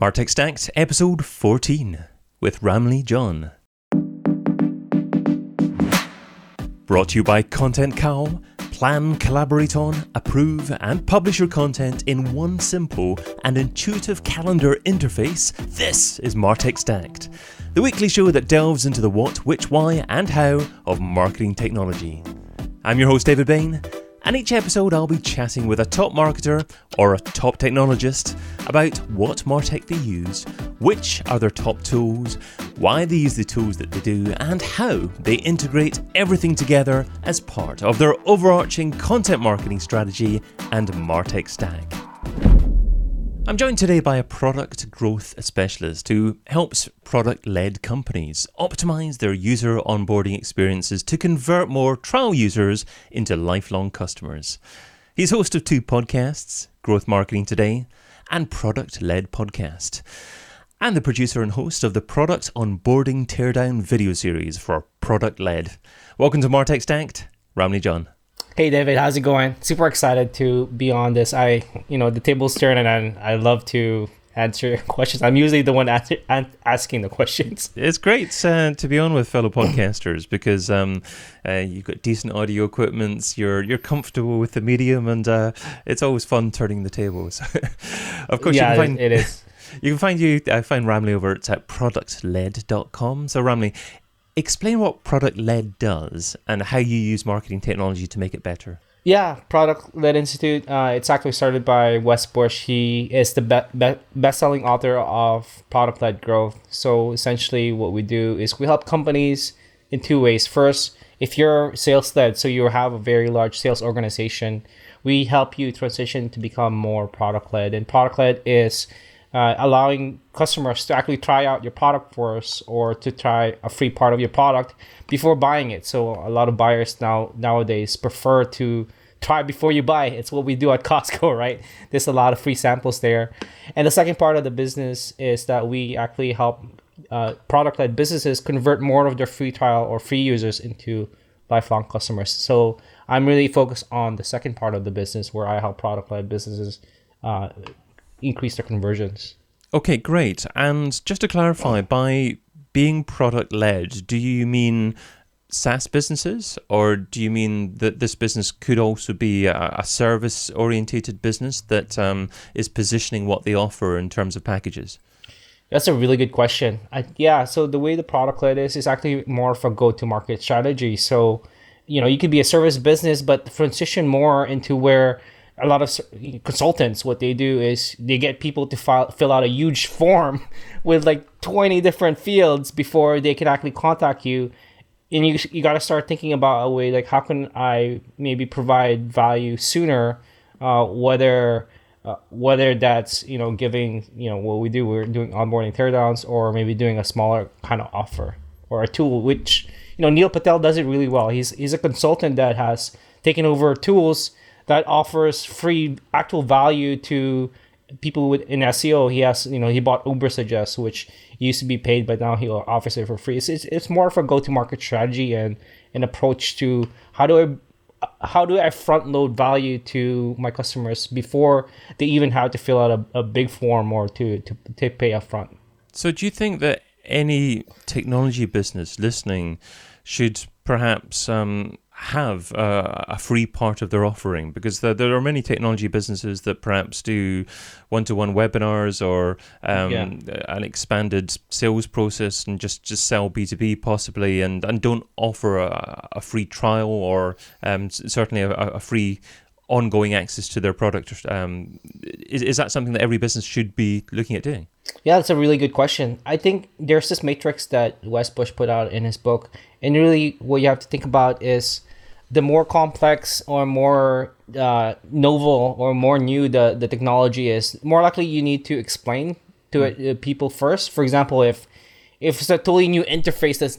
Martech Stacked, episode 14, with Ramli John. Brought to you by ContentCal. Plan, collaborate on, approve, and publish your content in one simple and intuitive calendar interface. This is Martech Stacked, the weekly show that delves into the what, which, why, and how of marketing technology. I'm your host, David Bain. And each episode I'll be chatting with a top marketer or a top technologist about what martech they use, which are their top tools, why they use the tools that they do, and how they integrate everything together as part of their overarching content marketing strategy and martech stack. I'm joined today by a product growth specialist who helps product-led companies optimize their user onboarding experiences to convert more trial users into lifelong customers. He's host of two podcasts, Growth Marketing Today and Product-Led Podcast, and the producer and host of the Product Onboarding Teardown video series for Product-Led. Welcome to Martech Stacked, Ramli John. Hey David, how's it going? Super excited to be on this. The tables turn, and I love to answer questions. I'm usually the one asking the questions. It's great to be on with fellow podcasters because you've got decent audio equipment. You're comfortable with the medium, and it's always fun turning the tables. Of course, yeah, you can find it is. You can find Ramli over at productled.com. So Ramli, explain what Product-Led does and how you use marketing technology to make it better. Yeah, Product-Led Institute, it's actually started by Wes Bush. He is the best-selling author of Product-Led Growth. So essentially what we do is we help companies in two ways. First, if you're sales-led, so you have a very large sales organization, we help you transition to become more product-led. And product-led is allowing customers to actually try out your product first, or to try a free part of your product before buying it. So a lot of buyers nowadays prefer to try before you buy. It's what we do at Costco, right? There's a lot of free samples there. And the second part of the business is that we actually help product-led businesses convert more of their free trial or free users into lifelong customers. So I'm really focused on the second part of the business, where I help product-led businesses increase their conversions. Okay, great. And just to clarify, by being product-led, do you mean SaaS businesses, or do you mean that this business could also be a service-orientated business that is positioning what they offer in terms of packages? That's a really good question. So the way the product-led is actually more of a go-to-market strategy. So, you could be a service business, but transition more into where a lot of consultants, what they do is they get people to fill out a huge form with like 20 different fields before they can actually contact you. And you got to start thinking about a way, like, how can I maybe provide value sooner, whether that's, giving, what we do, we're doing onboarding teardowns, or maybe doing a smaller kind of offer or a tool, which, Neil Patel does it really well. He's a consultant that has taken over tools that offers free actual value to people in SEO. He has, he bought Ubersuggest, which used to be paid, but now he offers it for free. It's more of a go-to-market strategy and an approach to how do I front load value to my customers before they even have to fill out a big form or to pay upfront. So do you think that any technology business listening should perhaps have a free part of their offering, because there are many technology businesses that perhaps do one-to-one webinars or an expanded sales process and just sell B2B possibly, and don't offer a free trial or certainly a free ongoing access to their product. Is that something that every business should be looking at doing? Yeah, that's a really good question. I think there's this matrix that Wes Bush put out in his book, and really what you have to think about is the more complex or more novel or more new the technology is, more likely you need to explain to people first. For example, if it's a totally new interface that's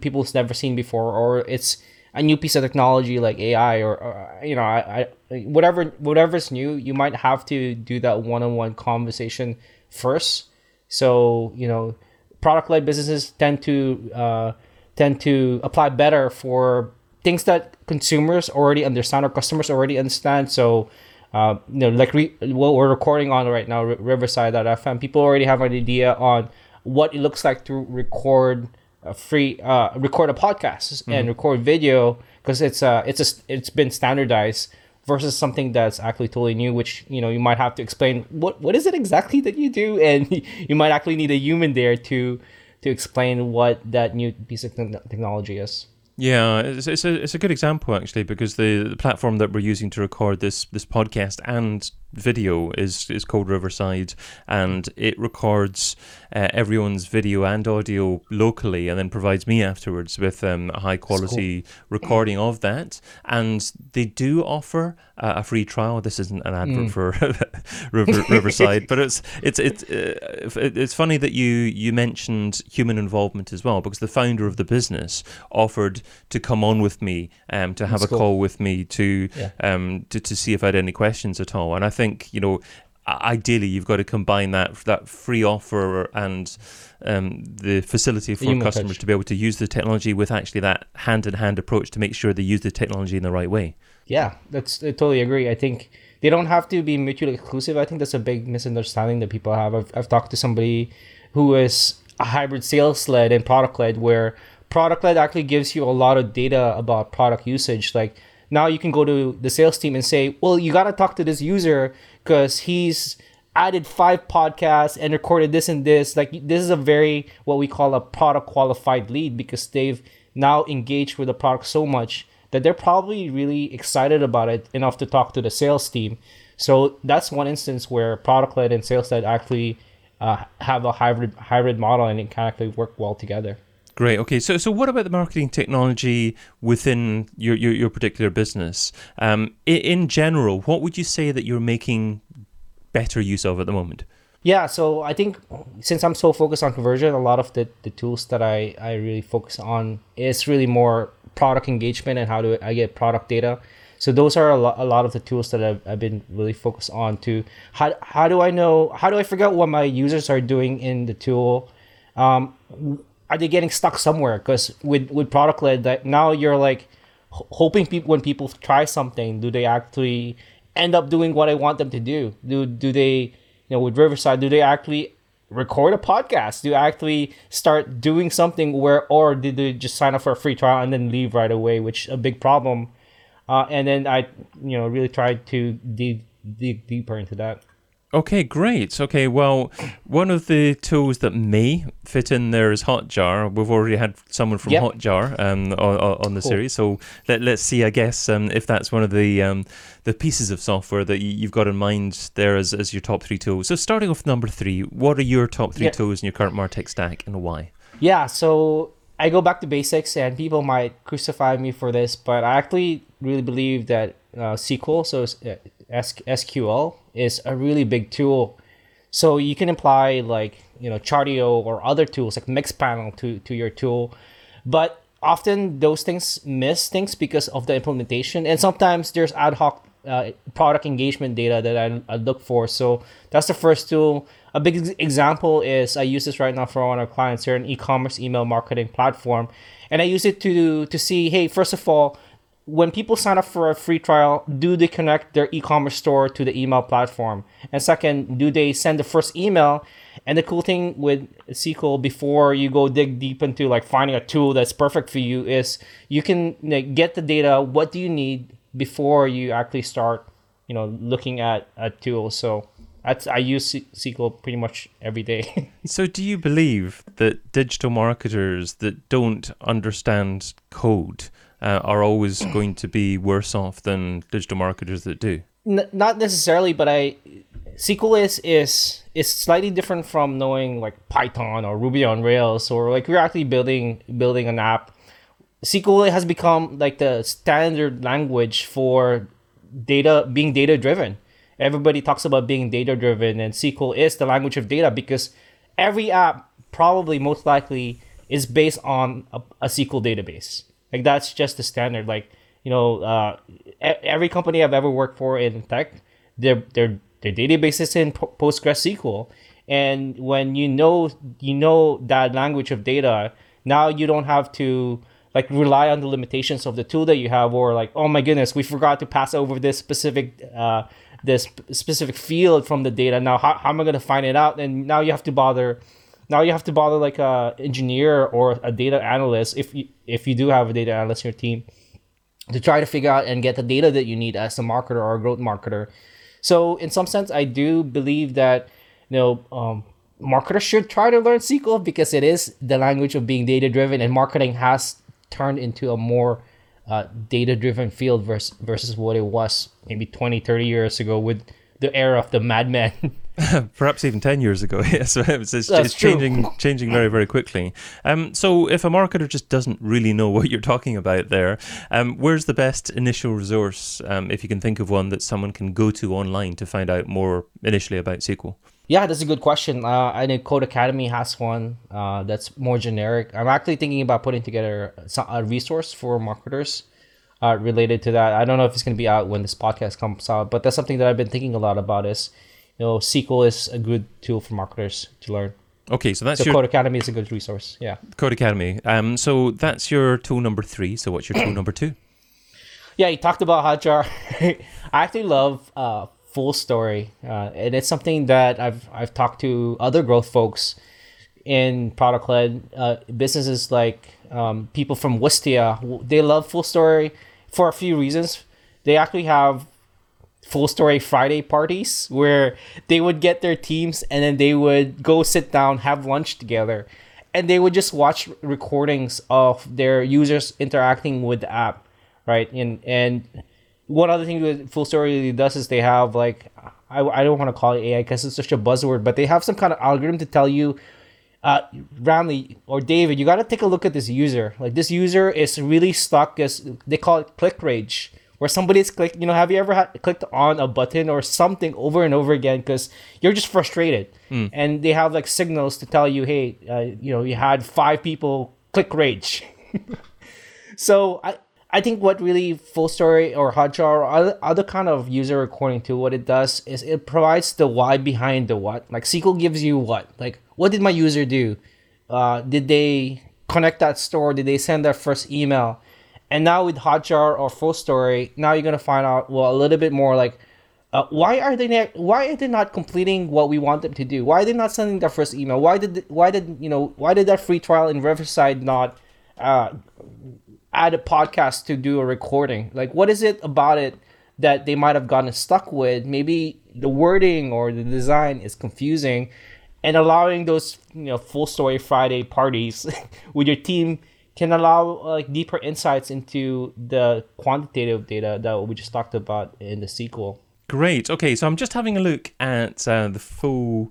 people's never seen before, or it's a new piece of technology like AI or whatever's new, you might have to do that one-on-one conversation first. So, product-led businesses tend to apply better for things that consumers already understand or customers already understand. So like what we're recording on right now, Riverside.fm, people already have an idea on what it looks like to record a podcast and record video, because it's been standardized versus something that's actually totally new, which, you know, you might have to explain what is it exactly that you do, and you might actually need a human there to explain what that new piece of technology is. Yeah, it's a good example actually, because the platform that we're using to record this podcast and video is called Riverside, and it records everyone's video and audio locally, and then provides me afterwards with a high quality recording of that. And they do offer a free trial. This isn't an advert for Riverside, but it's funny that you mentioned human involvement as well, because the founder of the business offered to come on with me to have a call with me to see if I had any questions at all, and I think, you know, ideally you've got to combine that free offer and the facility for customers to be able to use the technology with actually that hand-in-hand approach to make sure they use the technology in the right way. Yeah, I totally agree. I think they don't have to be mutually exclusive. I think that's a big misunderstanding that people have. I've talked to somebody who is a hybrid sales-led and product-led, where product-led actually gives you a lot of data about product usage. Like, now you can go to the sales team and say, well, you got to talk to this user because he's added 5 podcasts and recorded this and this. Like, this is a very, what we call a product qualified lead, because they've now engaged with the product so much that they're probably really excited about it enough to talk to the sales team. So that's one instance where product-led and sales-led actually have a hybrid model, and it can actually work well together. Great. Okay. So what about the marketing technology within your particular business? In general, what would you say that you're making better use of at the moment? Yeah. So I think since I'm so focused on conversion, a lot of the tools that I really focus on is really more product engagement and how do I get product data. So those are a lot of the tools that I've been really focused on to how do I figure out what my users are doing in the tool. Are they getting stuck somewhere? Because with product-led, that now you're like hoping people, when people try something, do they actually end up doing what I want them to do? Do they, you know, with Riverside, do they actually record a podcast? Do they actually start doing something, or did they just sign up for a free trial and then leave right away, which is a big problem. And then I, you know, really tried to dig deeper into that. Okay, great. Okay, well, one of the tools that may fit in there is Hotjar. We've already had someone from Hotjar on the series, so let's see, I guess, if that's one of the pieces of software that you've got in mind there as your top 3 tools. So starting off number 3, what are your top 3 tools in your current Martech stack, and why? Yeah, so I go back to basics, and people might crucify me for this, but I actually really believe that SQL, so SQL, is a really big tool. So you can apply, like, you know, Chartio or other tools like Mixpanel to your tool, but often those things miss things because of the implementation, and sometimes there's ad hoc product engagement data that I look for. So that's the first tool. A big example is I use this right now for one of our clients. They're an e-commerce email marketing platform, and I use it to see, hey, first of all, when people sign up for a free trial, do they connect their e-commerce store to the email platform? And second, do they send the first email? And the cool thing with SQL, before you go dig deep into like finding a tool that's perfect for you, is you can, like, get the data. What do you need before you actually start, you know, looking at a tool? So I use SQL pretty much every day. So do you believe that digital marketers that don't understand code are always going to be worse off than digital marketers that do? Not necessarily, but SQL is slightly different from knowing like Python or Ruby on Rails, or like we're actually building an app. SQL has become like the standard language for being data driven. Everybody talks about being data driven, and SQL is the language of data, because every app probably most likely is based on a SQL database. Like, that's just the standard. Like, you know, every company I've ever worked for in tech, their database is in PostgreSQL. And when you know that language of data, now you don't have to like rely on the limitations of the tool that you have, or like, oh my goodness, we forgot to pass over this specific this specific field from the data. Now, how am I going to find it out? And now you have to bother. Now you have to bother like an engineer or a data analyst, if you do have a data analyst in your team, to try to figure out and get the data that you need as a marketer or a growth marketer. So in some sense, I do believe that, you know, marketers should try to learn SQL because it is the language of being data-driven, and marketing has turned into a more data-driven field versus what it was maybe 20, 30 years ago with the era of the madmen. Perhaps even 10 years ago, yes. It's changing very, very quickly. So if a marketer just doesn't really know what you're talking about there, where's the best initial resource, if you can think of one, that someone can go to online to find out more initially about SQL? Yeah, that's a good question. I know Codecademy has one that's more generic. I'm actually thinking about putting together a resource for marketers related to that. I don't know if it's going to be out when this podcast comes out, but that's something that I've been thinking a lot about is, you know, SQL is a good tool for marketers to learn. Okay, so that's Codecademy is a good resource, yeah. Codecademy. So that's your tool number 3. So what's your tool number 2? Yeah, you talked about Hotjar. I actually love FullStory, and it's something that I've talked to other growth folks in product-led businesses, like people from Wistia. They love FullStory for a few reasons. They actually have FullStory Friday parties where they would get their teams and then they would go sit down, have lunch together, and they would just watch recordings of their users interacting with the app, right? And one other thing that FullStory does is they have, like, I don't want to call it AI because it's such a buzzword, but they have some kind of algorithm to tell you, Ramli or David, you got to take a look at this user. Like, this user is really stuck, as they call it, click rage, where somebody's clicked, you know, have you ever clicked on a button or something over and over again because you're just frustrated? And they have like signals to tell you, hey, you know, you had 5 people click rage. So I think what really FullStory or Hotjar or other kind of user recording tool, what it does is it provides the why behind the what. Like, SQL gives you what. Like, what did my user do? Did they connect that store? Did they send their first email? And now with Hotjar or FullStory, now you're going to find out, well, a little bit more like, why are they not completing what we want them to do? Why are they not sending their first email? Why did that free trial in Riverside not add a podcast to do a recording? Like, what is it about it that they might have gotten stuck with? Maybe the wording or the design is confusing, and allowing those, you know, FullStory Friday parties with your team can allow like deeper insights into the quantitative data that we just talked about in the SQL. Great. Okay, so I'm just having a look at the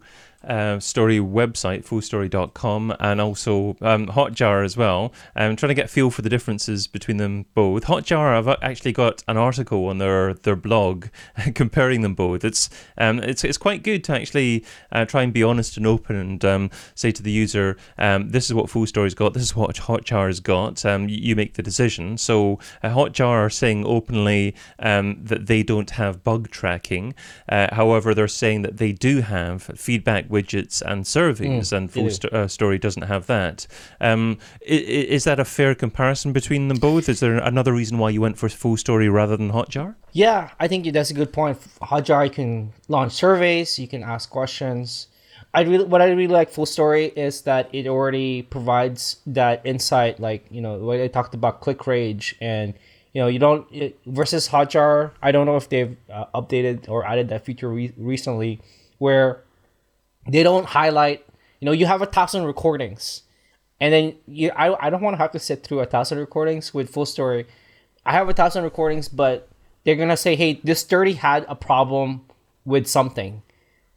FullStory website, fullstory.com, and also Hotjar as well. I'm trying to get a feel for the differences between them both. Hotjar, I've actually got an article on their blog comparing them both. It's quite good to actually try and be honest and open and say to the user, this is what FullStory's got, this is what Hotjar's got, you make the decision. So Hotjar are saying openly that they don't have bug tracking. However, they're saying that they do have feedback widgets and surveys, and FullStory doesn't have that. Is that a fair comparison between them both? Is there another reason why you went for FullStory rather than Hotjar? Yeah, I think that's a good point. Hotjar, you can launch surveys, you can ask questions. What I really like FullStory is that it already provides that insight, like, you know, when I talked about click rage, and you know, versus Hotjar, I don't know if they've updated or added that feature recently, where they don't highlight, you know, you have 1,000 recordings, and then I don't want to have to sit through 1,000 recordings with FullStory. I have 1,000 recordings, but they're going to say, hey, this 30 had a problem with something.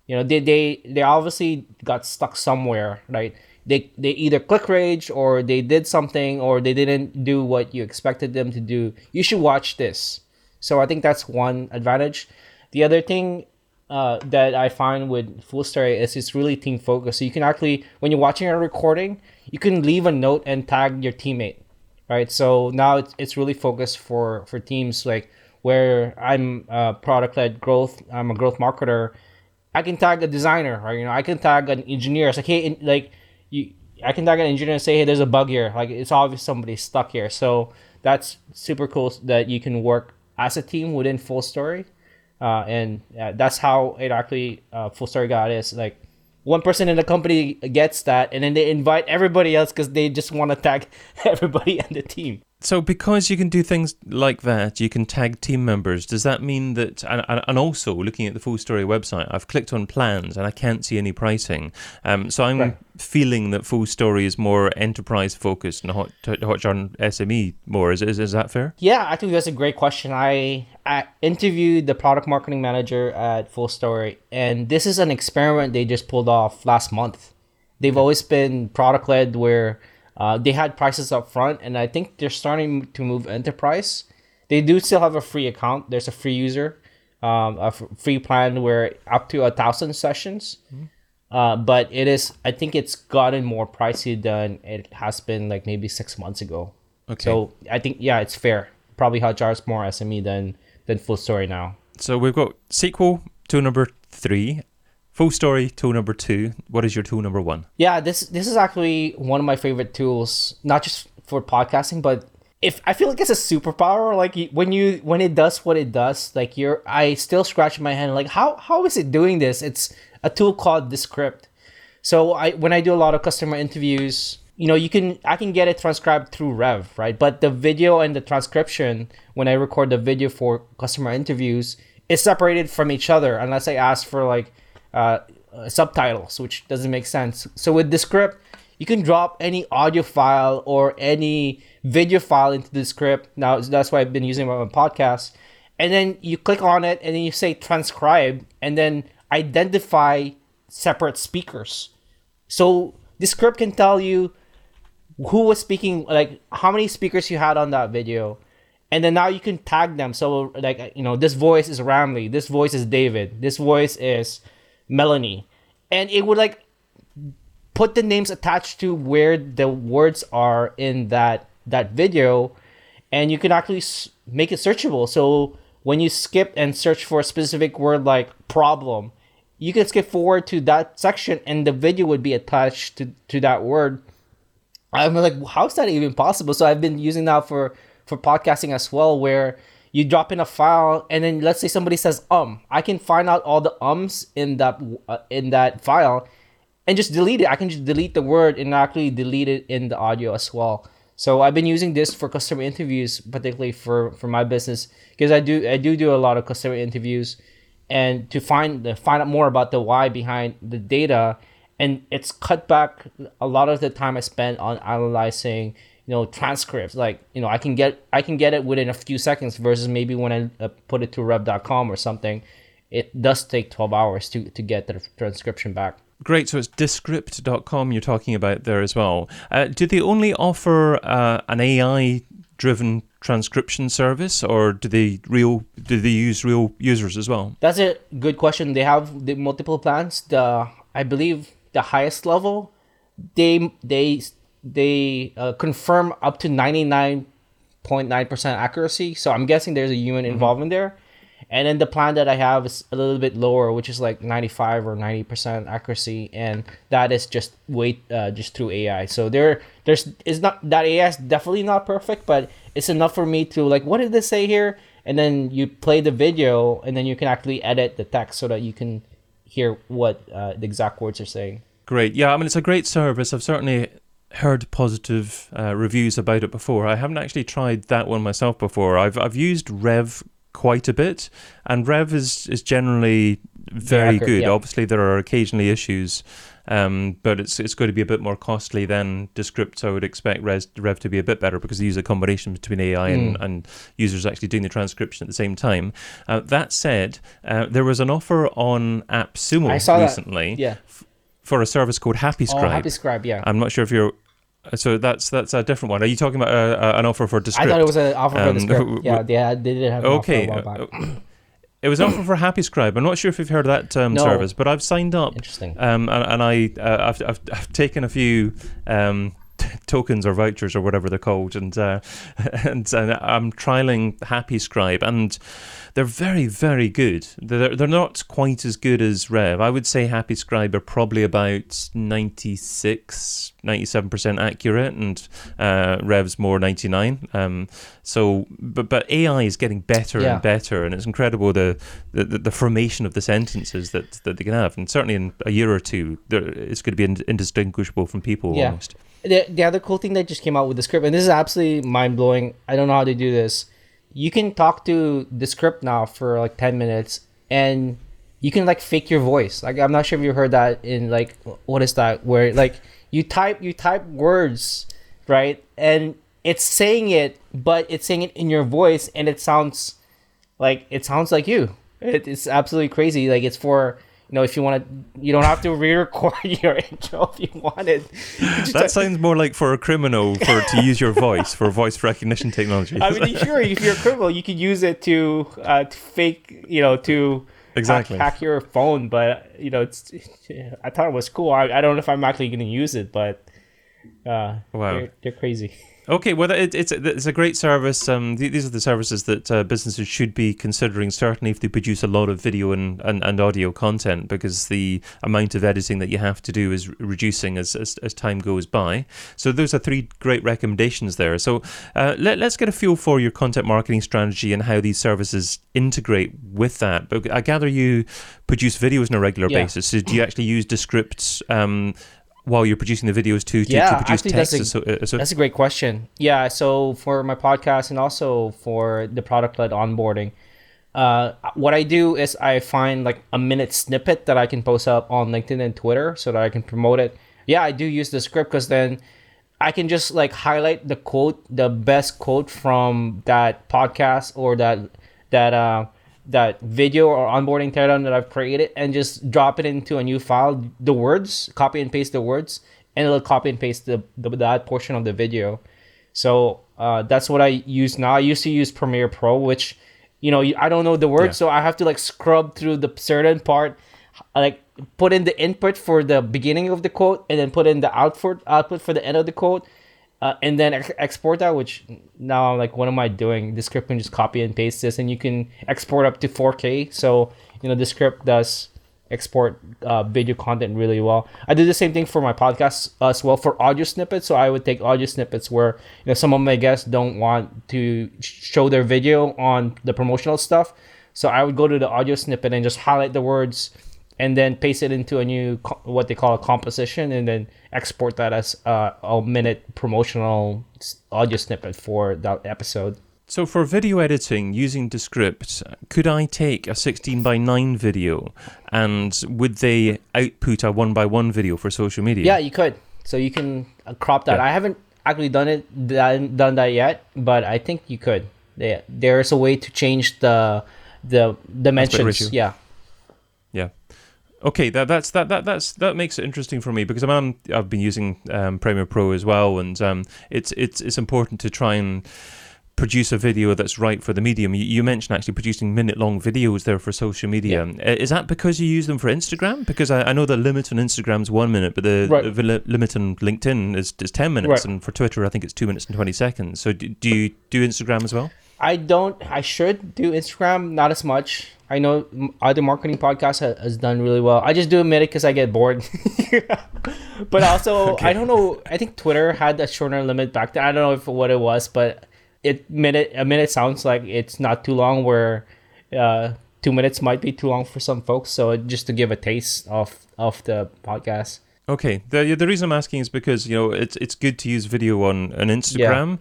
You know, they obviously got stuck somewhere, right? They either click rage, or they did something, or they didn't do what you expected them to do. You should watch this. So I think that's one advantage. The other thing that I find with FullStory is it's really team focused. So you can actually, when you're watching a recording, you can leave a note and tag your teammate, right? So now it's really focused for teams, like where I'm product-led growth. I'm a growth marketer. I can tag a designer, right? You know, I can tag an engineer. It's like, hey, I can tag an engineer and say, hey, there's a bug here. Like, it's obvious somebody's stuck here. So that's super cool that you can work as a team within FullStory. And that's how it actually FullStory got is like one person in the company gets that, and then they invite everybody else because they just want to tag everybody on the team. So because you can do things like that, you can tag team members. Does that mean that, and also looking at the FullStory website, I've clicked on plans and I can't see any pricing. So I'm feeling that FullStory is more enterprise focused and Hotjar and SME more. Is that fair? Yeah, I think that's a great question. I interviewed the product marketing manager at FullStory, and this is an experiment they just pulled off last month. They've always been product led where they had prices up front, and I think they're starting to move enterprise. They do still have a free account. There's a free user, free plan where up to 1,000 sessions. But it is, I think it's gotten more pricey than it has been like maybe 6 months ago. Okay. So I think, yeah, it's fair. Probably Hotjar is more SME than FullStory now. So we've got SQL tool number 3. FullStory tool number 2. What is your tool number 1? Yeah, this is actually one of my favorite tools, not just for podcasting, but if I feel like it's a superpower. Like when it does what it does, like I still scratch my head like how is it doing this? It's a tool called Descript. So when I do a lot of customer interviews, you know, I can get it transcribed through Rev, right? But the video and the transcription, when I record the video for customer interviews, is separated from each other unless I ask for like subtitles, which doesn't make sense. So with Descript, you can drop any audio file or any video file into Descript. Now, that's why I've been using it on my podcast. And then you click on it, and then you say transcribe, and then identify separate speakers. So Descript can tell you who was speaking, like how many speakers you had on that video. And then now you can tag them. So like, you know, this voice is Ramli, this voice is David, this voice is Melanie, and it would like put the names attached to where the words are in that video, and you can actually make it searchable. So when you skip and search for a specific word like problem, you can skip forward to that section and the video would be attached to that word. I'm like, how is that even possible? So I've been using that for podcasting as well, where you drop in a file, and then let's say somebody says I can find out all the ums in that file and just delete it. I can just delete the word and actually delete it in the audio as well. So I've been using this for customer interviews, particularly for my business, because I do a lot of customer interviews, and to find out more about the why behind the data. And it's cut back a lot of the time I spent on analyzing, you know, transcripts. Like, you know, I can get it within a few seconds versus maybe when I put it to rev.com or something, it does take 12 hours to get the transcription back. Great. So it's Descript.com you're talking about there as well. Do they only offer an AI-driven transcription service, or do they use real users as well? That's a good question. They have the multiple plans. I believe the highest level, they confirm up to 99.9% accuracy. So I'm guessing there's a human involved in there. And then the plan that I have is a little bit lower, which is like 95 or 90% accuracy. And that is just through AI. So there's not, that AI is definitely not perfect, but it's enough for me to like, what did they say here? And then you play the video, and then you can actually edit the text so that you can hear what the exact words are saying. Great. Yeah, I mean, it's a great service. I've certainly heard positive reviews about it before. I haven't actually tried that one myself before. I've used Rev quite a bit, and Rev is generally very accurate, good. Yeah. Obviously, there are occasionally issues, but it's going to be a bit more costly than Descript. So I would expect Rev to be a bit better because they use a combination between AI and users actually doing the transcription at the same time. That said, there was an offer on AppSumo recently. Yeah. For a service called Happy Scribe. Oh, Happy Scribe, yeah. I'm not sure if you're... So that's a different one. Are you talking about an offer for Descript? I thought it was an offer for Descript. Yeah, they did have an offer a while back. It was an offer for Happy Scribe. I'm not sure if you've heard of that service, but I've signed up. Interesting. And I've taken a few... tokens or vouchers or whatever they're called, and I'm trialing Happy Scribe, and they're very, very good. They're not quite as good as Rev. I would say Happy Scribe are probably about 96, 97% accurate, and Rev's more 99. So, but AI is getting better and better, and it's incredible the formation of the sentences that they can have, and certainly in a year or two, it's going to be indistinguishable from people almost. The other cool thing that just came out with Descript, and this is absolutely mind-blowing, I don't know how they do this. You can talk to Descript now for like 10 minutes and you can like fake your voice. Like, I'm not sure if you heard that in like, what is that? Where like you type words, right? And it's saying it, but it's saying it in your voice, and it sounds like you. It's absolutely crazy. Like, it's for, you know, if you want to, you don't have to re-record your intro if you want it. That sounds more like for a criminal to use your voice for voice recognition technology. I mean, sure, if you're a criminal, you could use it to fake, you know, to exactly hack your phone. But, you know, I thought it was cool. I don't know if I'm actually going to use it, but wow, they're crazy. Okay, well, it's a great service. These are the services that businesses should be considering, certainly if they produce a lot of video and audio content, because the amount of editing that you have to do is reducing as time goes by. So those are three great recommendations there. So let's get a feel for your content marketing strategy and how these services integrate with that. But I gather you produce videos on a regular basis. So do you actually use Descript while you're producing the videos to produce text? That's a great question. Yeah, so for my podcast and also for the product-led onboarding, what I do is I find like a minute snippet that I can post up on LinkedIn and Twitter so that I can promote it. Yeah, I do use Descript because then I can just like highlight the quote, the best quote from that podcast or that video or onboarding teardown that I've created, and just drop it into a new file, the words, copy and paste the words, and it'll copy and paste that portion of the video. So that's what I use now. I used to use Premiere Pro, which, you know, I don't know the words, so I have to like scrub through the certain part, like put in the input for the beginning of the quote, and then put in the output for the end of the quote, and then export that, which now I'm like, what am I doing? Descript can just copy and paste this, and you can export up to 4K. So, you know, Descript does export video content really well. I do the same thing for my podcast as well for audio snippets. So I would take audio snippets where, you know, some of my guests don't want to show their video on the promotional stuff. So I would go to the audio snippet and just highlight the words and then paste it into a new, what they call a composition, and then export that as a minute promotional audio snippet for that episode. So for video editing using Descript, could I take a 16:9 video and would they output a 1:1 video for social media? Yeah, you could. So you can crop that. Yeah. I haven't actually done that yet, but I think you could. Yeah, there is a way to change the dimensions. Yeah. Yeah. Okay, that makes it interesting for me, because I've been using Premiere Pro as well, and it's important to try and produce a video that's right for the medium. You mentioned actually producing minute-long videos there for social media. Yeah. Is that because you use them for Instagram? Because I know the limit on Instagram is 1 minute, but the limit on LinkedIn is 10 minutes, right. And for Twitter I think it's 2 minutes and 20 seconds. So do you do Instagram as well? I should do Instagram, not as much. I know other marketing podcasts has done really well. I just do a minute because I get bored. But also, okay. I don't know. I think Twitter had a shorter limit back then. I don't know what it was, but a minute sounds like it's not too long, where 2 minutes might be too long for some folks. So just to give a taste of the podcast. Okay. The reason I'm asking is because, you know, it's good to use video on Instagram,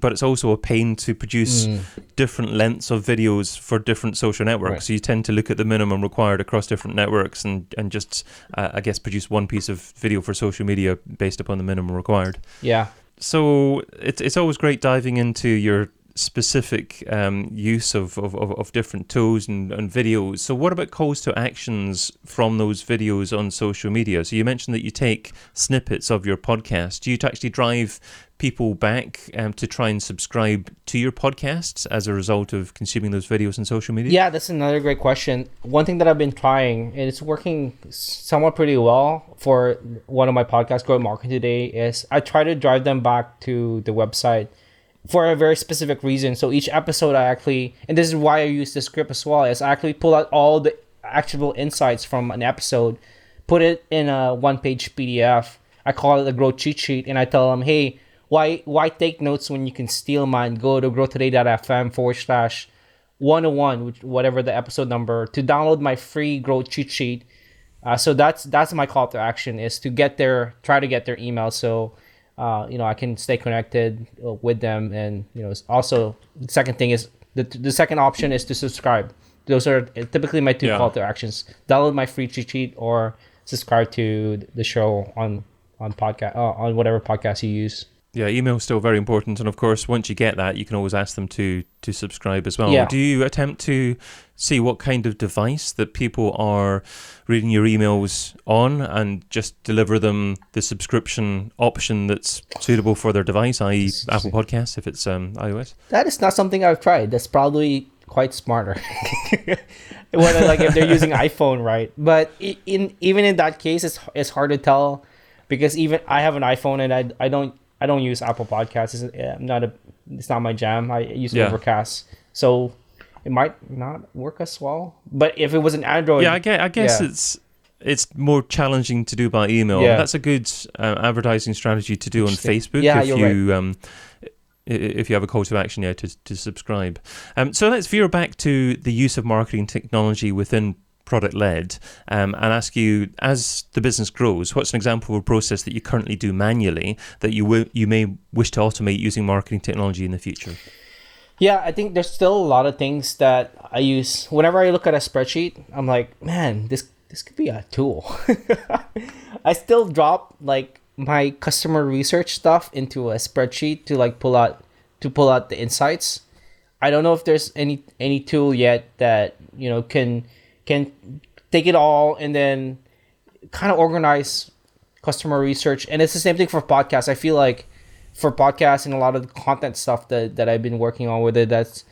but it's also a pain to produce different lengths of videos for different social networks. Right. So you tend to look at the minimum required across different networks and just, I guess, produce one piece of video for social media based upon the minimum required. Yeah. So it's always great diving into your specific use of different tools and videos. So what about calls to actions from those videos on social media? So you mentioned that you take snippets of your podcast. Do you actually drive people back to try and subscribe to your podcasts as a result of consuming those videos on social media? Yeah, that's another great question. One thing that I've been trying, and it's working somewhat pretty well for one of my podcasts, Growth Marketing Today, is I try to drive them back to the website for a very specific reason. So each episode I actually, and this is why I use Descript as well, is I actually pull out all the actionable insights from an episode, put it in a one-page PDF. I call it the Growth Cheat Sheet, and I tell them, hey, why take notes when you can steal mine? Go to growthtoday.fm/101, which, whatever the episode number, to download my free Growth Cheat Sheet. So that's my call to action, is to try to get their email. So I can stay connected with them. And, also the second thing is, the second option is to subscribe. Those are typically my two call to actions. Download my free cheat sheet or subscribe to the show on whatever podcast you use. Yeah, email is still very important. And of course, once you get that, you can always ask them to subscribe as well. Yeah. Do you attempt to see what kind of device that people are reading your emails on and just deliver them the subscription option that's suitable for their device, i.e. Apple Podcasts if it's iOS? That is not something I've tried. That's probably quite smarter. If they're using iPhone, right? But even in that case, it's hard to tell, because even I have an iPhone and I don't use Apple Podcasts. It's not my jam. I use Overcast, so it might not work as well. But if it was an Android, I guess it's more challenging to do by email. Yeah. That's a good advertising strategy to do on Facebook. Yeah, you're right. If you have a call to action to subscribe. So let's veer back to the use of marketing technology within product-led, and ask you, as the business grows, what's an example of a process that you currently do manually that you may wish to automate using marketing technology in the future? Yeah, I think there's still a lot of things that I use. Whenever I look at a spreadsheet, I'm like, man, this could be a tool. I still drop my customer research stuff into a spreadsheet to pull out the insights. I don't know if there's any tool yet that can take it all and then kind of organize customer research. And it's the same thing for podcasts. I feel like for podcasts and a lot of the content stuff that I've been working on, whether that's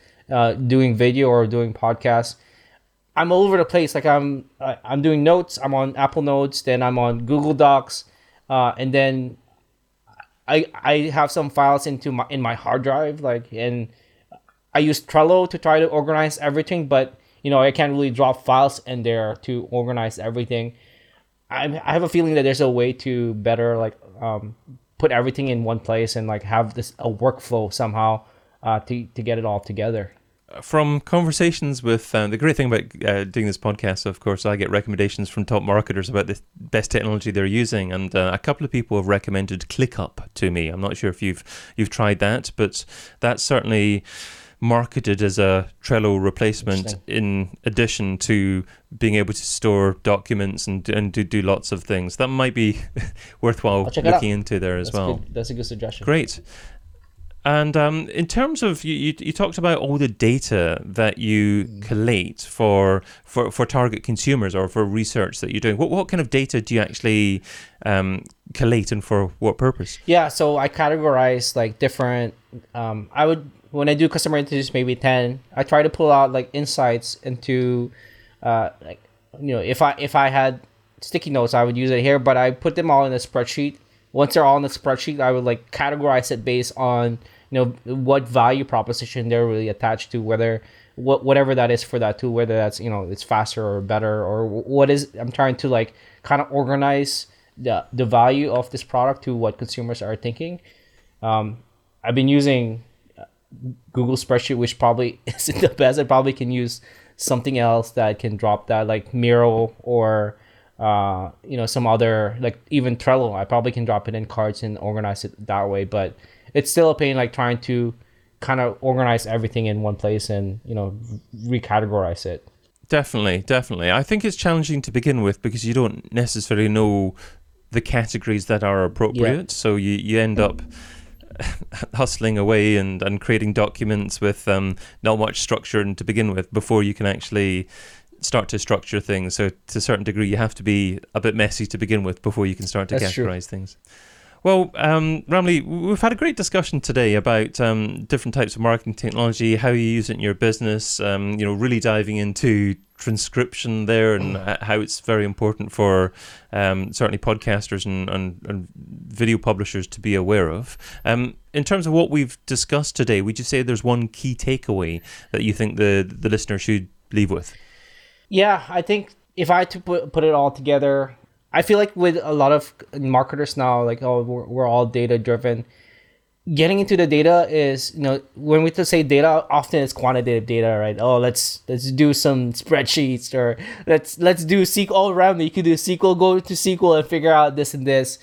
doing video or doing podcasts, I'm all over the place. Like I'm doing notes. I'm on Apple Notes. Then I'm on Google Docs. And then I have some files in my hard drive. And I use Trello to try to organize everything, but I can't really drop files in there to organize everything. I have a feeling that there's a way to better put everything in one place and have a workflow somehow to get it all together. From conversations with the great thing about doing this podcast, of course, I get recommendations from top marketers about the best technology they're using, and a couple of people have recommended ClickUp to me. I'm not sure if you've tried that, but that's certainly marketed as a Trello replacement in addition to being able to store documents and do lots of things. That might be worthwhile looking into there as that's well. That's a good suggestion. Great. And in terms of, you talked about all the data that you collate for target consumers or for research that you're doing. What kind of data do you actually collate and for what purpose? Yeah, so I categorize different, when I do customer interviews, maybe 10, I try to pull out insights into, if I had sticky notes, I would use it here, but I put them all in a spreadsheet. Once they're all in the spreadsheet, I would categorize it based on, what value proposition they're really attached to, whether whatever that is for that tool, whether that's, it's faster or better, or I'm trying to kind of organize the value of this product to what consumers are thinking. I've been using Google spreadsheet, which probably isn't the best. I probably can use something else that can drop that, like Miro or some other, even Trello. I probably can drop it in cards and organize it that way, but it's still a pain trying to kind of organize everything in one place and recategorize it. Definitely. I think it's challenging to begin with because you don't necessarily know the categories that are appropriate, so you end up hustling away and creating documents with not much structure and to begin with before you can actually start to structure things. So to a certain degree, you have to be a bit messy to begin with before you can start to categorize things. Well, Ramli, we've had a great discussion today about different types of marketing technology, how you use it in your business, you know, really diving into transcription there and how it's very important for certainly podcasters and video publishers to be aware of. In terms of what we've discussed today, would you say there's one key takeaway that you think the listener should leave with? Yeah, I think if I had to put it all together, I feel like with a lot of marketers now, like, oh, we're all data driven. Getting into the data is, you know, when we say data, often it's quantitative data, right? Oh, let's do some spreadsheets, or let's do SQL. All around, you could do SQL, go to SQL and figure out this and this.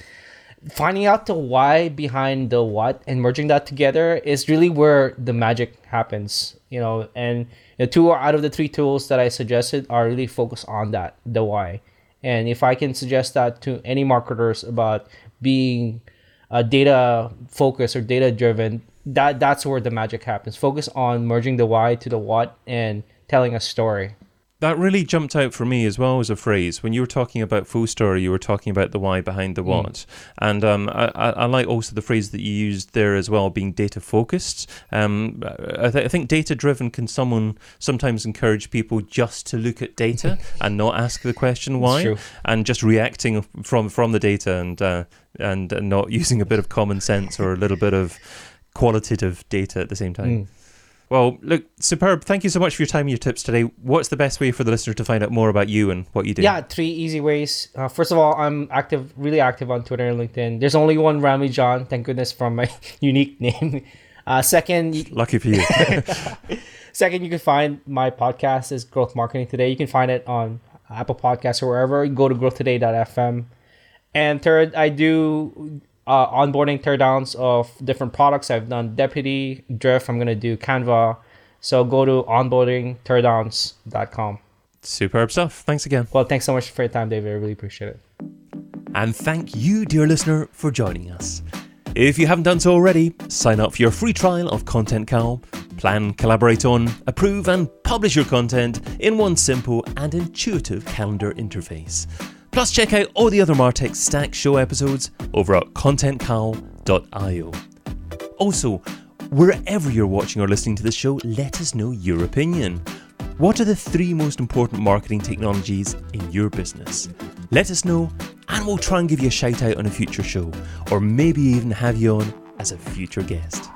Finding out the why behind the what and merging that together is really where the magic happens, you know. And the two out of the three tools that I suggested are really focused on that, the why. And if I can suggest that to any marketers about being data focused or data driven, that's where the magic happens. Focus on merging the why to the what and telling a story. That really jumped out for me as well as a phrase. When you were talking about FullStory, you were talking about the why behind the what. And I like also the phrase that you used there as well, being data focused. I think data driven can sometimes encourage people just to look at data and not ask the question why, and just reacting from the data and not using a bit of common sense or a little bit of qualitative data at the same time. Well, look, superb. Thank you so much for your time and your tips today. What's the best way for the listener to find out more about you and what you do? Yeah, three easy ways. First of all, I'm really active on Twitter and LinkedIn. There's only one Ramli John, thank goodness, from my unique name. Second... Lucky for you. Second, you can find my podcast is Growth Marketing Today. You can find it on Apple Podcasts or wherever. You go to growthtoday.fm. And third, I do... onboarding teardowns of different products. I've done Deputy, Drift, I'm going to do Canva. So go to onboardingteardowns.com. Superb stuff. Thanks again. Well, thanks so much for your time, David. I really appreciate it. And thank you, dear listener, for joining us. If you haven't done so already, sign up for your free trial of ContentCal. Plan, collaborate on, approve, and publish your content in one simple and intuitive calendar interface. Plus, check out all the other Martech Stacked show episodes over at contentcal.io. Also, wherever you're watching or listening to this show, let us know your opinion. What are the three most important marketing technologies in your business? Let us know, and we'll try and give you a shout out on a future show, or maybe even have you on as a future guest.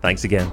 Thanks again.